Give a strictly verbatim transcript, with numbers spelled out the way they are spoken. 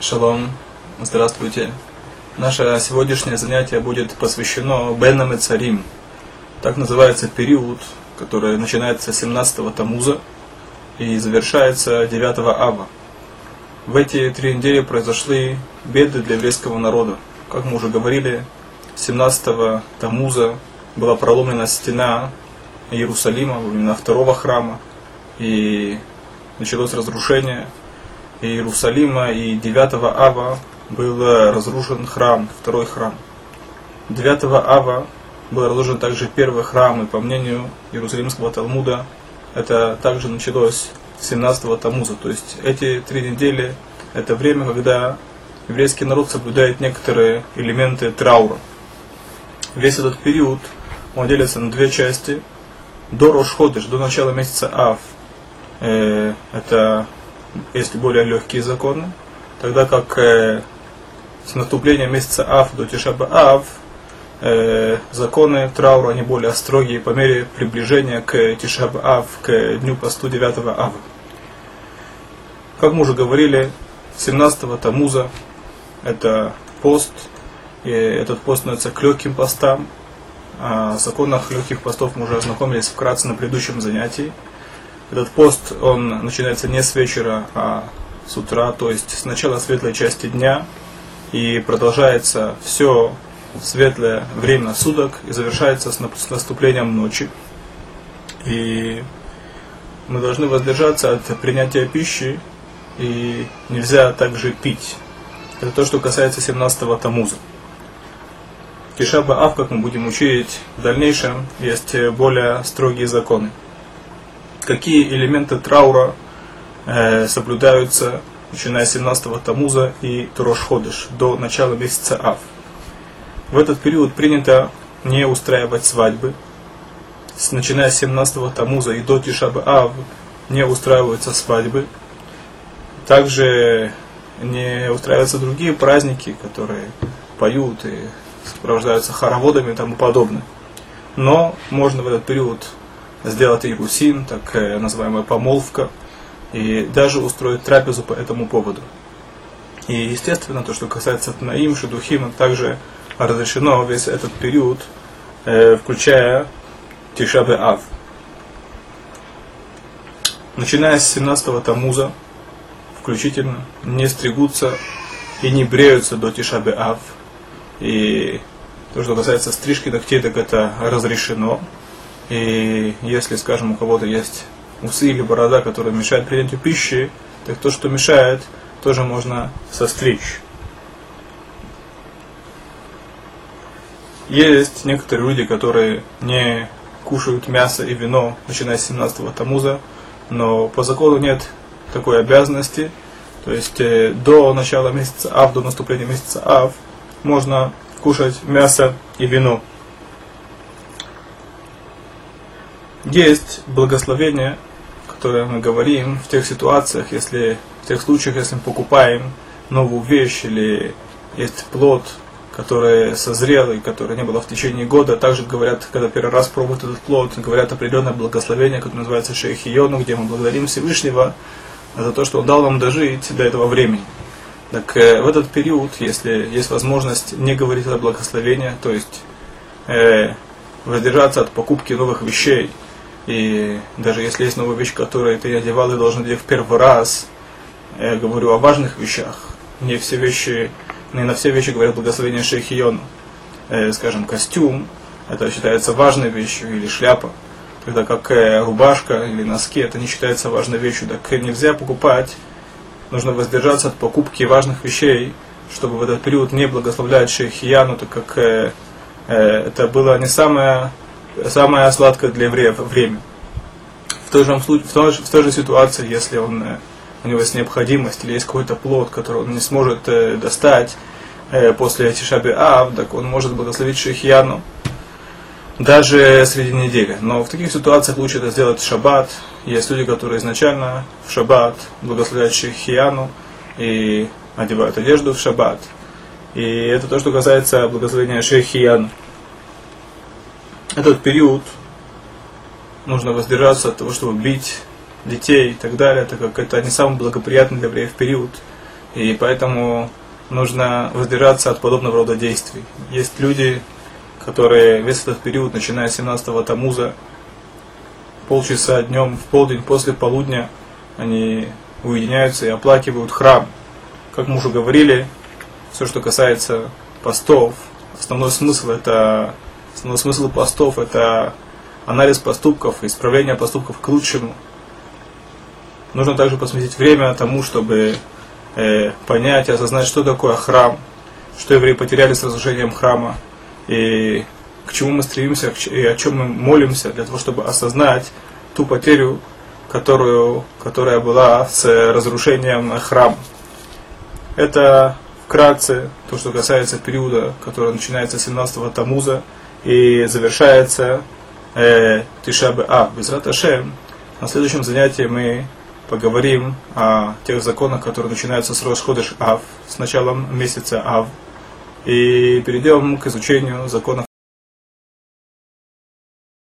Шалом, здравствуйте. Наше сегодняшнее занятие будет посвящено бейн а-мейцарим. Так называется период, который начинается с семнадцатого Тамуза и завершается девятого Ава. В эти три недели произошли беды для еврейского народа. Как мы уже говорили, семнадцатого Тамуза была проломлена стена Иерусалима, во времена второго храма, и началось разрушение Иерусалима, и девятого Ава был разрушен храм, второй храм. девятого Ава был разрушен также первый храм, и по мнению Иерусалимского Талмуда, это также началось семнадцатого Тамуза. То есть эти три недели – это время, когда еврейский народ соблюдает некоторые элементы траура. Весь этот период он делится на две части. До Рош-Ходеш, до начала месяца Ав, э, это есть более легкие законы, тогда как э, с наступлением месяца Ав до Тиша бе-Ав э, законы траура, они более строгие по мере приближения к Тиша бе-Ав, к дню посту девятого Ава. Как мы уже говорили, семнадцатого Тамуза это пост, и этот пост становится к легким постам. О законах легких постов мы уже ознакомились вкратце на предыдущем занятии. Этот пост, он начинается не с вечера, а с утра, то есть с начала светлой части дня, и продолжается все светлое время суток, и завершается с наступлением ночи. И мы должны воздержаться от принятия пищи, и нельзя также пить. Это то, что касается семнадцатого Тамуза. Тиша бе-Ав, как мы будем учить в дальнейшем, есть более строгие законы. Какие элементы траура э, соблюдаются, начиная с семнадцатого Тамуза и Рош-Ходеш, до начала месяца Ав. В этот период принято не устраивать свадьбы. С, начиная с семнадцатого Тамуза и до Тиша бе-Ав не устраиваются свадьбы. Также не устраиваются другие праздники, которые поют и сопровождаются хороводами и тому подобное. Но можно в этот период сделать Иерусин, так называемая помолвка, и даже устроить трапезу по этому поводу. И естественно, то, что касается Тнаим Шидухим, также разрешено весь этот период, включая Тиша бе-Ав. Начиная с семнадцатого Тамуза включительно, не стригутся и не бреются до Тиша бе-Ав. И то, что касается стрижки ногтей, так это разрешено. И если, скажем, у кого-то есть усы или борода, которые мешают принятию пищи, так то, что мешает, тоже можно состричь. Есть некоторые люди, которые не кушают мясо и вино, начиная с семнадцатого Тамуза, но по закону нет такой обязанности. То есть э, до начала месяца Ав, до наступления месяца Ав, можно кушать мясо и вино. Есть благословение, которое мы говорим в тех ситуациях, если в тех случаях, если мы покупаем новую вещь или есть плод, который созрел и который не было в течение года. Также говорят, когда первый раз пробуют этот плод, говорят определенное благословение, которое называется Шейх Йону, где мы благодарим Всевышнего за то, что Он дал нам дожить до этого времени. Так э, в этот период, если есть возможность не говорить это благословение, то есть э, воздержаться от покупки новых вещей, и даже если есть новая вещь, которую ты одевал и должен одеть в первый раз, я говорю о важных вещах, не все вещи, не на все вещи говорят благословение Шейх Йона. Э, скажем, костюм, это считается важной вещью, или шляпа, тогда как э, рубашка или носки, это не считается важной вещью, так нельзя покупать. Нужно воздержаться от покупки важных вещей, чтобы в этот период не благословлять Шехеяну, так как э, э, это было не самое, самое сладкое для евреев время. В той же, в той же, в той же ситуации, если он, э, у него есть необходимость или есть какой-то плод, который он не сможет э, достать э, после Тиша бе-Ав, так он может благословить Шехеяну даже среди недели. Но в таких ситуациях лучше это сделать в Шаббат. Есть люди, которые изначально в Шаббат благословляют Шехеяну и одевают одежду в Шаббат. И это то, что касается благословения Шехеяну. Этот период нужно воздержаться от того, чтобы бить детей и так далее, так как это не самый благоприятный для евреев период. И поэтому нужно воздержаться от подобного рода действий. Есть люди, которые весь этот период, начиная с семнадцатого Тамуза, полчаса днем, в полдень, после полудня, они уединяются и оплакивают храм. Как мы уже говорили, все, что касается постов, основной смысл это основной смысл постов это анализ поступков, исправление поступков к лучшему. Нужно также посвятить время тому, чтобы э, понять, осознать, что такое храм, что евреи потеряли с разрушением храма, и к чему мы стремимся, и о чем мы молимся, для того, чтобы осознать ту потерю, которую, которая была с разрушением храма. Это вкратце то, что касается периода, который начинается с семнадцатого Тамуза и завершается э, Тиша бе-Ав, бе-Изра-Таше. На следующем занятии мы поговорим о тех законах, которые начинаются с Рош-Ходеш Ав, с началом месяца Ав, и перейдем к изучению законов